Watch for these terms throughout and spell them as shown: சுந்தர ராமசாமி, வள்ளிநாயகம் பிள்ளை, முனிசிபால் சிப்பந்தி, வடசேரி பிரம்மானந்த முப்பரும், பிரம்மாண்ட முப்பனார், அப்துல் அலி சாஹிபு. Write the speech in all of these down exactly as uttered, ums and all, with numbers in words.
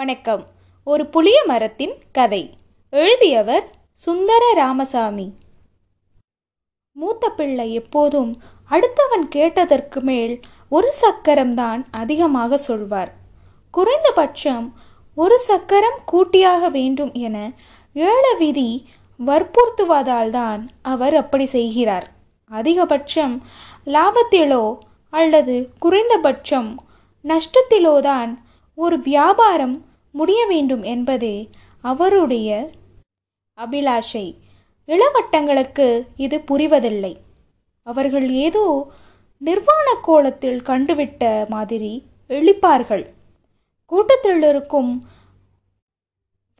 வணக்கம். ஒரு புளிய மரத்தின் கதை. எழுதியவர் சுந்தர ராமசாமி. மூத்த பிள்ளை எப்போதும் அடுத்தவன் கேட்டதற்கு மேல் ஒரு சக்கரம்தான் அதிகமாக சொல்வார். குறைந்தபட்சம் ஒரு சக்கரம் கூட்டியாக வேண்டும் என ஏழ விதி வற்புறுத்துவதால்தான் அவர் அப்படி செய்கிறார். அதிகபட்சம் லாபத்திலோ அல்லது குறைந்தபட்சம் நஷ்டத்திலோதான் ஒரு வியாபாரம் முடிய வேண்டும் என்பதே அவருடைய அபிலாஷை. இளவட்டங்களுக்கு இது புரிவதில்லை. அவர்கள் ஏதோ நிர்வாண கோலத்தில் கண்டுவிட்ட மாதிரி இழிப்பார்கள். கூட்டத்தில் இருக்கும்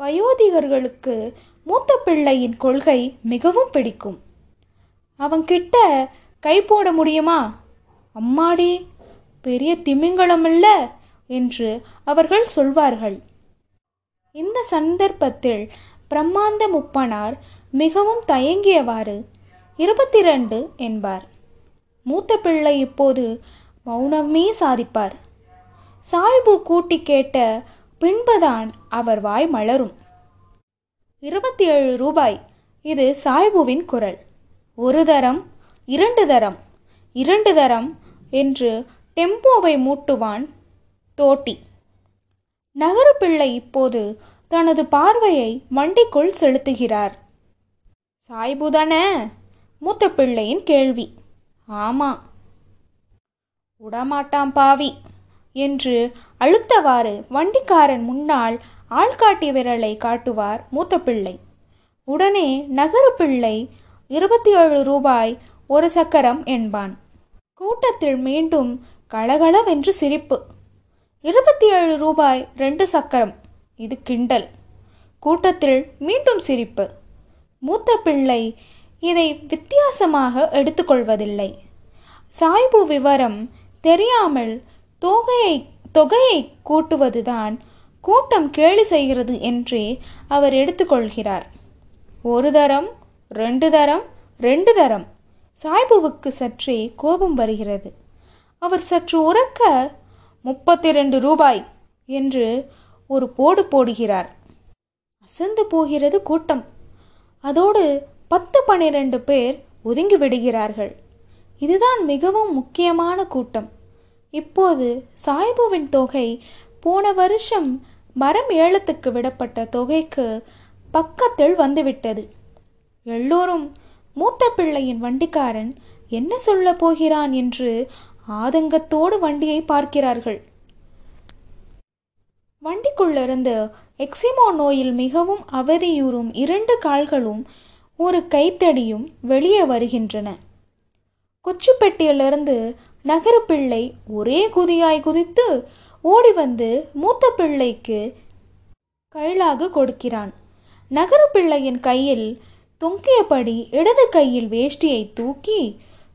வயோதிகர்களுக்கு மூத்த பிள்ளையின் கொள்கை மிகவும் பிடிக்கும். அவன்கிட்ட கை போட முடியுமா? அம்மாடி, பெரிய திமிங்கலம் இல்லை என்று அவர்கள் சொல்வார்கள். இந்த சந்தர்ப்பத்தில் பிரம்மாண்ட முப்பனார் மிகவும் தயங்கியவாறு இருபத்தி இரண்டு என்பார். மூத்த பிள்ளை இப்போது மௌனமே சாதிப்பார். சாய்பு கூட்டி கேட்ட பின்புதான் அவர் வாய் மலரும். இருபத்தி ஏழு ரூபாய். இது சாய்புவின் குரல். ஒரு தரம், இரண்டு தரம், இரண்டு தரம் என்று டெம்போவை மூட்டுவான் தோட்டி. நகர பிள்ளை இப்போது தனது பார்வையை வண்டிக்குள் செலுத்துகிறார். சாய்புதானே மூத்த பிள்ளையின் கேள்வி. ஆமா. உடமாட்டாம் பாவி என்று அழுத்தவாறு வண்டிக்காரன் முன்னால் ஆள்காட்டி விரலை காட்டுவார் மூத்த பிள்ளை. உடனே நகர பிள்ளை இருபத்தி ஏழு ரூபாய் ஒரு சக்கரம் என்பான். கூட்டத்தில் மீண்டும் கலகலவென்று சிரிப்பு. இருபத்தி ஏழு ரூபாய் ரெண்டு சக்கரம். இது கிண்டல். கூட்டத்தில் மீண்டும் சிரிப்பு. மூத்த பிள்ளை இதை வித்தியாசமாக எடுத்துக்கொள்வதில்லை. சாய்பு விவரம் தெரியாமல் தொகையை தொகையை கூட்டுவதுதான் கூட்டம் கேலி செய்கிறது என்றே அவர் எடுத்துக்கொள்கிறார். ஒரு தரம், ரெண்டு தரம், ரெண்டு தரம். சாய்புவுக்கு சற்றே கோபம் வருகிறது. அவர் சற்று உரக்க முப்பத்தி ரெண்டு ரூபாய் என்று ஒரு போடு போடுகிறார். அசந்து போகிறது கூட்டம். அதோடு பத்து பன்னிரண்டு பேர் ஒதுங்கி விடுகிறார்கள். இதுதான் மிகவும் முக்கியமான கூட்டம். இப்போது சாய்புவின் தொகை போன வருஷம் மரம் ஏலத்துக்கு விடப்பட்ட தொகைக்கு பக்கத்தில் வந்துவிட்டது. எல்லோரும் மூத்த பிள்ளையின் வண்டிக்காரன் என்ன சொல்ல போகிறான் என்று ஆதங்கத்தோடு வண்டியை பார்க்கிறார்கள். வண்டிக்குள்ளிருந்து எக்ஸிமோ நோயில் மிகவும் அவதியூறும் இரண்டு கால்களும் ஒரு கைத்தடியும் வெளியே வருகின்றன. கொச்சுப்பெட்டியிலிருந்து நகர பிள்ளை ஒரே குதியாய் குதித்து ஓடி வந்து மூத்த பிள்ளைக்கு கைலாக கொடுக்கிறான். நகர பிள்ளையின் கையில் தொங்கியபடி இடது கையில் வேஷ்டியை தூக்கி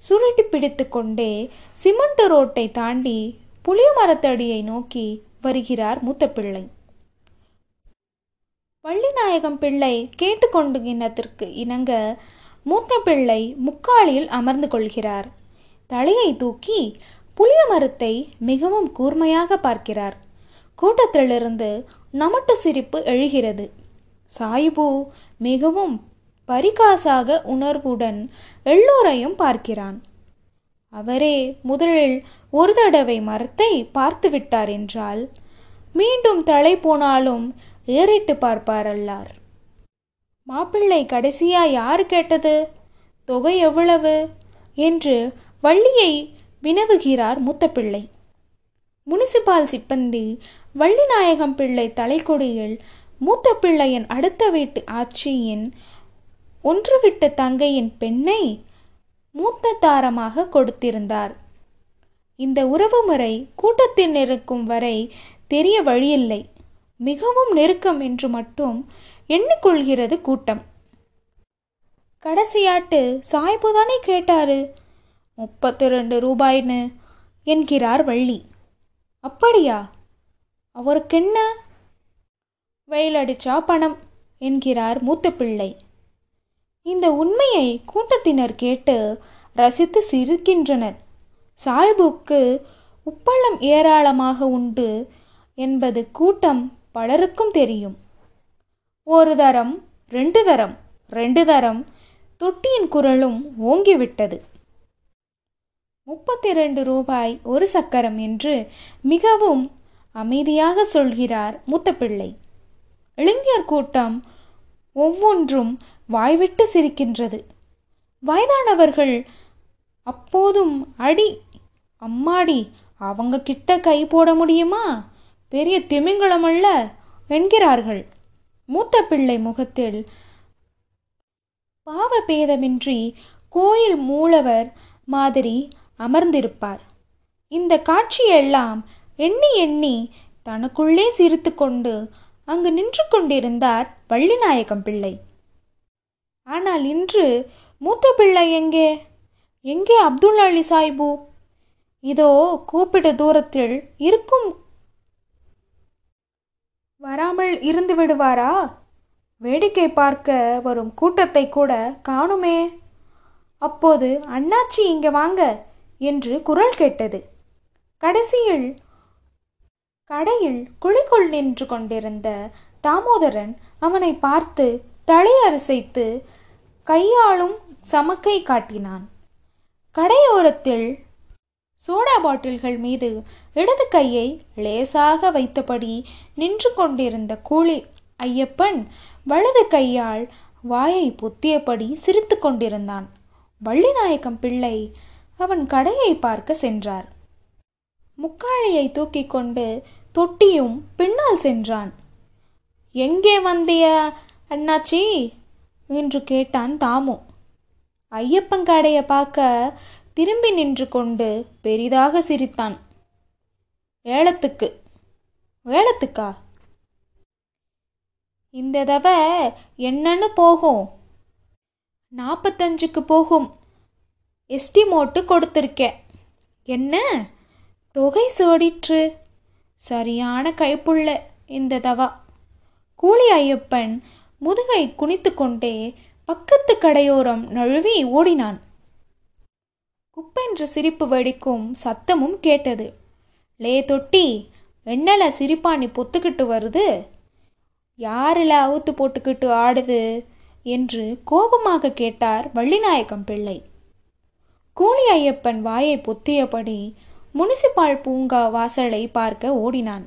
சுருட்டி பிடித்து கொண்டே சிமெண்ட் ரோட்டை தாண்டி புளிய மரத்தடியை நோக்கி வருகிறார் மூத்த பிள்ளை. வள்ளிநாயகம் பிள்ளை கேட்டுக்கொண்டு இனத்திற்கு இணங்க மூத்த பிள்ளை முக்காலியில் அமர்ந்து கொள்கிறார். தலையை தூக்கி புளிய மரத்தை மிகவும் கூர்மையாக பார்க்கிறார். கூட்டத்திலிருந்து நமட்டு சிரிப்பு எழுகிறது. சாய்பு மிகவும் பரிகாசாக உணர்வுடன் எல்லோரையும் பார்க்கிறான். அவரே முதலில் ஒரு தடவை மரத்தை பார்த்து விட்டார் என்றால் மீண்டும் தலை போனாலும் ஏறிட்டு பார்ப்பாரல்லார். மாப்பிள்ளை கடைசியா யார் கேட்டது? தொகை எவ்வளவு என்று வள்ளியை வினவுகிறார் மூத்த பிள்ளை. முனிசிபால் சிப்பந்தி வள்ளிநாயகம் பிள்ளை தலைக்கொடியில் மூத்த பிள்ளையின் அடுத்த வீட்டு ஆட்சியின் ஒன்று விட்ட தங்கையின் பெண்ணை மூத்த தாரமாக கொடுத்திருந்தார். இந்த உறவுமுறை கூட்டத்தில் இருக்கும் வரை தெரிய வழியில்லை. மிகவும் நெருக்கம் என்று மட்டும் எண்ணிக்கொள்கிறது கூட்டம். கடைசியாட்டு சாய்புதானே கேட்டாரு முப்பத்தி ரெண்டு ரூபாய்னு என்கிறார் வள்ளி. அப்படியா? அவருக்கென்ன, வெயிலடிச்சா பணம் என்கிறார் மூத்த பிள்ளை. இந்த உண்மையை கூட்டத்தினர் கேட்டு ரசித்து சிரிக்கின்றனர். சாய்புக்கு உப்பளம் ஏராளமாக உண்டு என்பது கூட்டம் பலருக்கும் தெரியும். ஒரு தரம் ரெண்டு தரம் ரெண்டு தரம் தொட்டியின் குரலும் ஓங்கிவிட்டது. முப்பத்தி ரெண்டு ரூபாய் ஒரு சக்கரம் என்று மிகவும் அமைதியாக சொல்கிறார் மூத்தப்பிள்ளை. இளைஞர் கூட்டம் ஒவ்வொன்றும் வாய்விட்டு சிரிக்கின்றது. வயதானவர்கள் அப்போதும் அடி அம்மாடி அவங்க கிட்ட கை போட முடியுமா, பெரிய திமிங்கலம் அல்ல என்கிறார்கள். மூத்த பிள்ளை முகத்தில் பாவபேதமின்றி கோயில் மூலவர் மாதிரி அமர்ந்திருப்பார். இந்த காட்சியெல்லாம் எண்ணி எண்ணி தனக்குள்ளே சிரித்து கொண்டு அங்கு நின்று கொண்டிருந்தார் வள்ளிநாயகம் பிள்ளை. ஆனால் இன்று மூத்த பிள்ளை எங்கே எங்கே அப்துல் அலி சாஹிபு? இதோ கூப்பிட தூரத்தில் இருக்கும், வராமல் இருந்து விடுவாரா? வேடிக்கை பார்க்க வரும் கூட்டத்தை கூட காணுமே. அப்போது அண்ணாச்சி இங்கே வாங்க என்று குரல் கேட்டது. கடைசியில் கடையில் குழிக்குள் நின்று கொண்டிருந்த தாமோதரன் அவனை பார்த்து தலையசைத்து கையாலும் சமக்கை காட்டினான். கடையோரத்தில் சோடா பாட்டில்கள் மீது இடது கையை லேசாக வைத்தபடி நின்று கொண்டிருந்த கூலி ஐயப்பன் வலது கையால் வாயை பொத்தியபடி சிரித்து கொண்டிருந்தான். வள்ளிநாயகம் பிள்ளை அவன் கடையை பார்க்க சென்றார். முக்காளியை தூக்கி கொண்டு தொட்டியும் பின்னால் சென்றான். எங்கே வந்திய அண்ணாச்சி என்று கேட்டான் தாமு. ஐயப்பன் கடையை பார்க்க திரும்பி நின்று கொண்டு பெரிதாக சிரித்தான். ஏலத்துக்கு. ஏலத்துக்கா? இந்த தடவை என்னன்னு போகும், நாற்பத்தஞ்சுக்கு போகும், எஸ்டிமோட்டு கொடுத்துருக்கேன். என்ன தொகை சோடிற்று, சரியான கைப்புள்ள இந்த தவா. கூலி ஐயப்பன் முதுகை குனித்து கொண்டே பக்கத்து கடையோரம் நழுவி ஓடினான். குப்பென்ற சிரிப்பு வெடிக்கும் சத்தமும் கேட்டது. லே தொட்டி, என்னல சிரிப்பாணி பொத்துக்கிட்டு வருது, யாரில் அவுத்து போட்டுக்கிட்டு ஆடுது என்று கோபமாக கேட்டார் வள்ளிநாயகம் பிள்ளை. கூலி ஐயப்பன் வாயை பொத்தியபடி முனிசிபால் பூங்கா வாசலை பார்க்க ஓடினான்.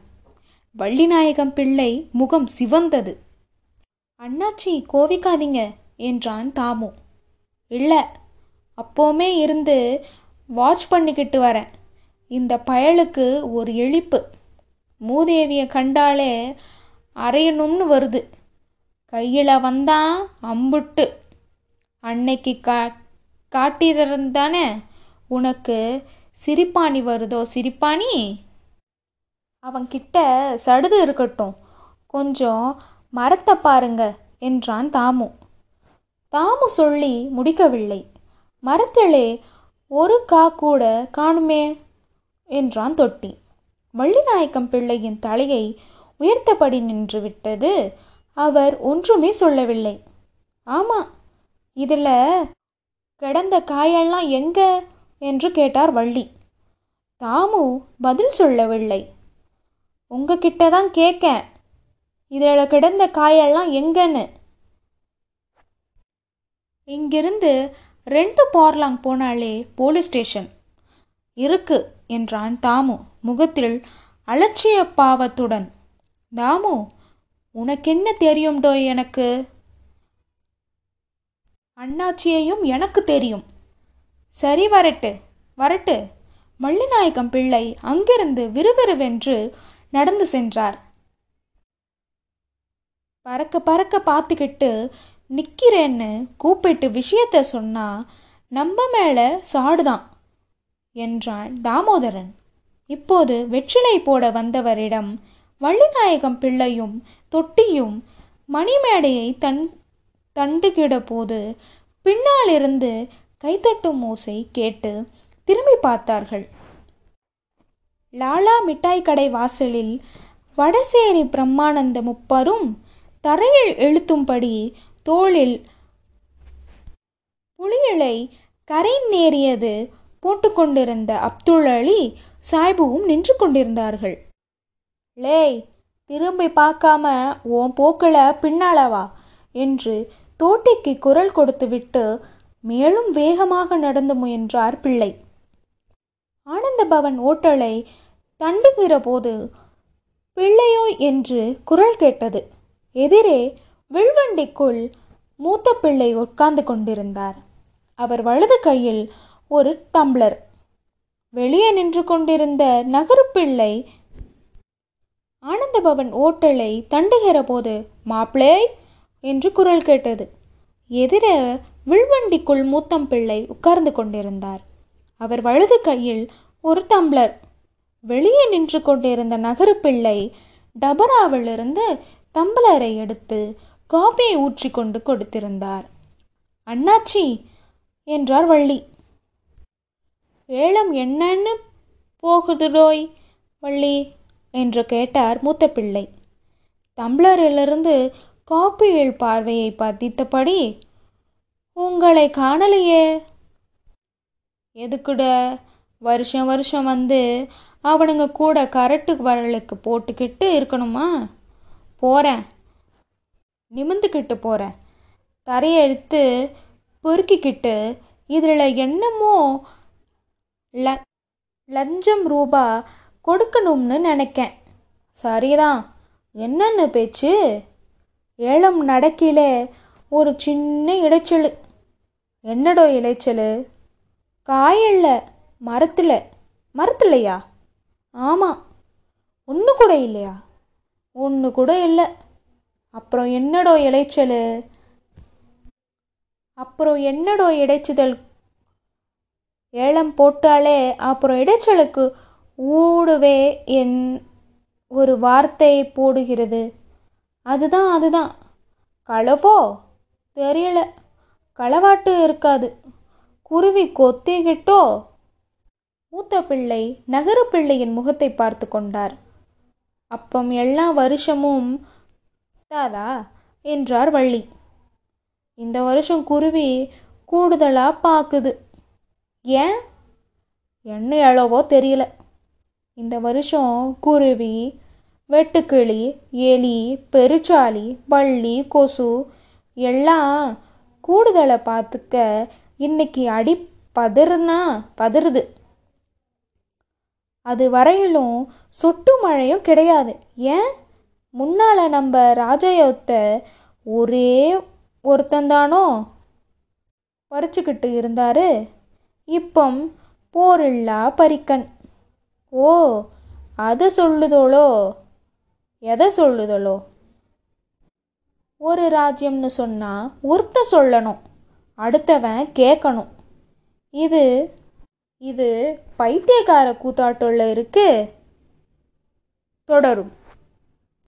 வள்ளிநாயகம் பிள்ளை முகம் சிவந்தது. அண்ணாச்சி கோவிக்காதீங்க என்றான் தாமு. இல்லை, அப்போவுமே இருந்து வாட்ச் பண்ணிக்கிட்டு வரேன். இந்த பயலுக்கு ஒரு எழிப்பு, மூதேவியை கண்டாலே அரையணும்னு வருது. கையில் வந்தான் அம்புட்டு. அன்னைக்கு கா காட்டியிருந்தானே உனக்கு, சிரிப்பாணி வருதோ சிரிப்பாணி. அவன்கிட்ட சடுது இருக்கட்டும், கொஞ்சம் மரத்தை பாருங்க என்றான் தாமு. தாமு சொல்லி முடிக்கவில்லை. மரத்திலே ஒரு கா கூட காணுமே என்றான் தொட்டி. வள்ளிநாயகம் பிள்ளையின் தலையை உயர்த்தபடி நின்று விட்டது. அவர் ஒன்றுமே சொல்லவில்லை. ஆமா, இதில் கிடந்த காயெல்லாம் எங்க என்று கேட்டார் வள்ளி. தாமு பதில் சொல்லவில்லை. உங்ககிட்ட தான் கேட்கேன், இதில் கிடந்த காயெல்லாம் எங்கன்னு. இங்கிருந்து ரெண்டு பார்லாங் போனாலே போலீஸ் ஸ்டேஷன் இருக்கு என்றான் தாமு முகத்தில் அலட்சிய பாவத்துடன். தாமு, உனக்கென்ன தெரியும்டோ? எனக்கு அண்ணாச்சியையும் எனக்கு தெரியும். சரி, வரட்டு வரட்டு. வள்ளிநாயகம் பிள்ளை அங்கிருந்து விறுவிறுவென்று நடந்து சென்றார். பறக்க பறக்க பார்த்துக்கிட்டு நிற்கிறேன்னு கூப்பிட்டு விஷயத்த சொன்னா நம்ம மேலே சாடுதான் என்றான் தாமோதரன். இப்போது வெற்றிலை போட வந்தவரிடம் வள்ளிநாயகம் பிள்ளையும் தொட்டியும் மணிமேடையை தன் தண்டுகிட போது பின்னாலிருந்து கைத்தட்டும் ஓசை கேட்டு திரும்பி பார்த்தார்கள். லாலா மிட்டாய் கடை வாசலில் வடசேரி பிரம்மானந்த முப்பரும் தரையில் எழுத்தும்படி தோளில் புலிகளை கரை நேரியது போட்டுக்கொண்டிருந்த அப்துல் அலி சாய்புவும் நின்று கொண்டிருந்தார்கள். லே திரும்பி பார்க்காம உன் போக்களை பின்னாளவா என்று தோட்டிக்கு குரல் கொடுத்துவிட்டு மேலும் வேகமாக நடந்து முயன்றார் பிள்ளை. ஆனந்தபவன் ஓட்டலை தண்டுகிற போது பிள்ளையோ என்று குரல் கேட்டது. எதிரே வில்வண்டிக்குள் மூத்த பிள்ளை உட்கார்ந்து கொண்டிருந்தார். அவர் வலது கையில் ஒரு டம்ளர். வெளியே நின்று கொண்டிருந்த நகருப்பிள்ளை ஆனந்தபவன் ஓட்டலை தண்டுகிற போது மாப்பிளை என்று குரல் கேட்டது. எதிர வில்வண்டிக்குள் மூத்தம் பிள்ளை உட்கார்ந்து கொண்டிருந்தார். அவர் வலது கையில் ஒரு டம்ளர். வெளியே நின்று கொண்டிருந்த நகருப்பிள்ளை டபராவிலிருந்து தம்பலரை எடுத்து காப்பியை ஊற்றி கொண்டு கொடுத்திருந்தார். அண்ணாச்சி என்றார் வள்ளி. ஏலம் என்னன்னு போகுதுடோய் வள்ளி என்று கேட்டார் மூத்த பிள்ளை. தம்ளரிலிருந்து காப்பியில் பார்வையை பதித்தபடி, உங்களை காணலையே. எதுக்குட? வருஷம் வருஷம் வந்து அவனுங்க கூட கரட்டு வரலுக்கு போட்டுக்கிட்டு இருக்கணுமா? போகிறேன், நிமிந்துக்கிட்டு போகிறேன், தரையை எடுத்து பொறுக்கிக்கிட்டு இதில் என்னமோ ல லஞ்சம் ரூபா கொடுக்கணும்னு நினைக்கேன். சரிதான், என்னன்னு பேச்சு? ஏலம் நடக்கிலே ஒரு சின்ன இளைச்சல். என்னடோ இளைச்சல்? காயில் மரத்தில். மரத்துலையா? ஆமாம். ஒன்று கூட இல்லையா? ஒன்று கூட இல்லை. அப்புறம் என்னடோ இளைச்சல்? அப்புறம் என்னடோ இடைச்சுதல்? ஏலம் போட்டாலே அப்புறம் இடைச்சலுக்கு ஊடுவே என் ஒரு வார்த்தை போடுகிறது. அதுதான் அதுதான் களவோ? தெரியல. களவாட்டு இருக்காது. குருவி கொத்திக்கிட்டோ? மூத்த பிள்ளை நகரு பிள்ளையின் முகத்தை பார்த்து கொண்டார். அப்பம் எல்லா வருஷமும் தாதா என்றார் வள்ளி. இந்த வருஷம் குருவி கூடுதலாக பார்க்குது. ஏன்? என்ன எழவோ தெரியல. இந்த வருஷம் குருவி, வெட்டுக்கிளி, எலி, பெருச்சாளி, பள்ளி, கொசு எல்லாம் கூடுதலை பார்த்துக்க இன்னைக்கு அடி பதறுனா பதறுது. அது வரையிலும் சொட்டு மழையும் கிடையாது. ஏன்? முன்னால் நம்ம ராஜயோத்த ஒரே ஒருத்தந்தானோ பறிச்சுக்கிட்டு இருந்தாரு. இப்போ போரில்லா பறிக்கன். ஓ, அதை சொல்லுதோளோ? எதை சொல்லுதோளோ? ஒரு ராஜ்யம்னு சொன்னால் ஒருத்த சொல்லணும், அடுத்தவன் கேட்கணும். இது இது பைத்தியக்கார கூத்தாட்டோல இருக்கு. தொடரும்.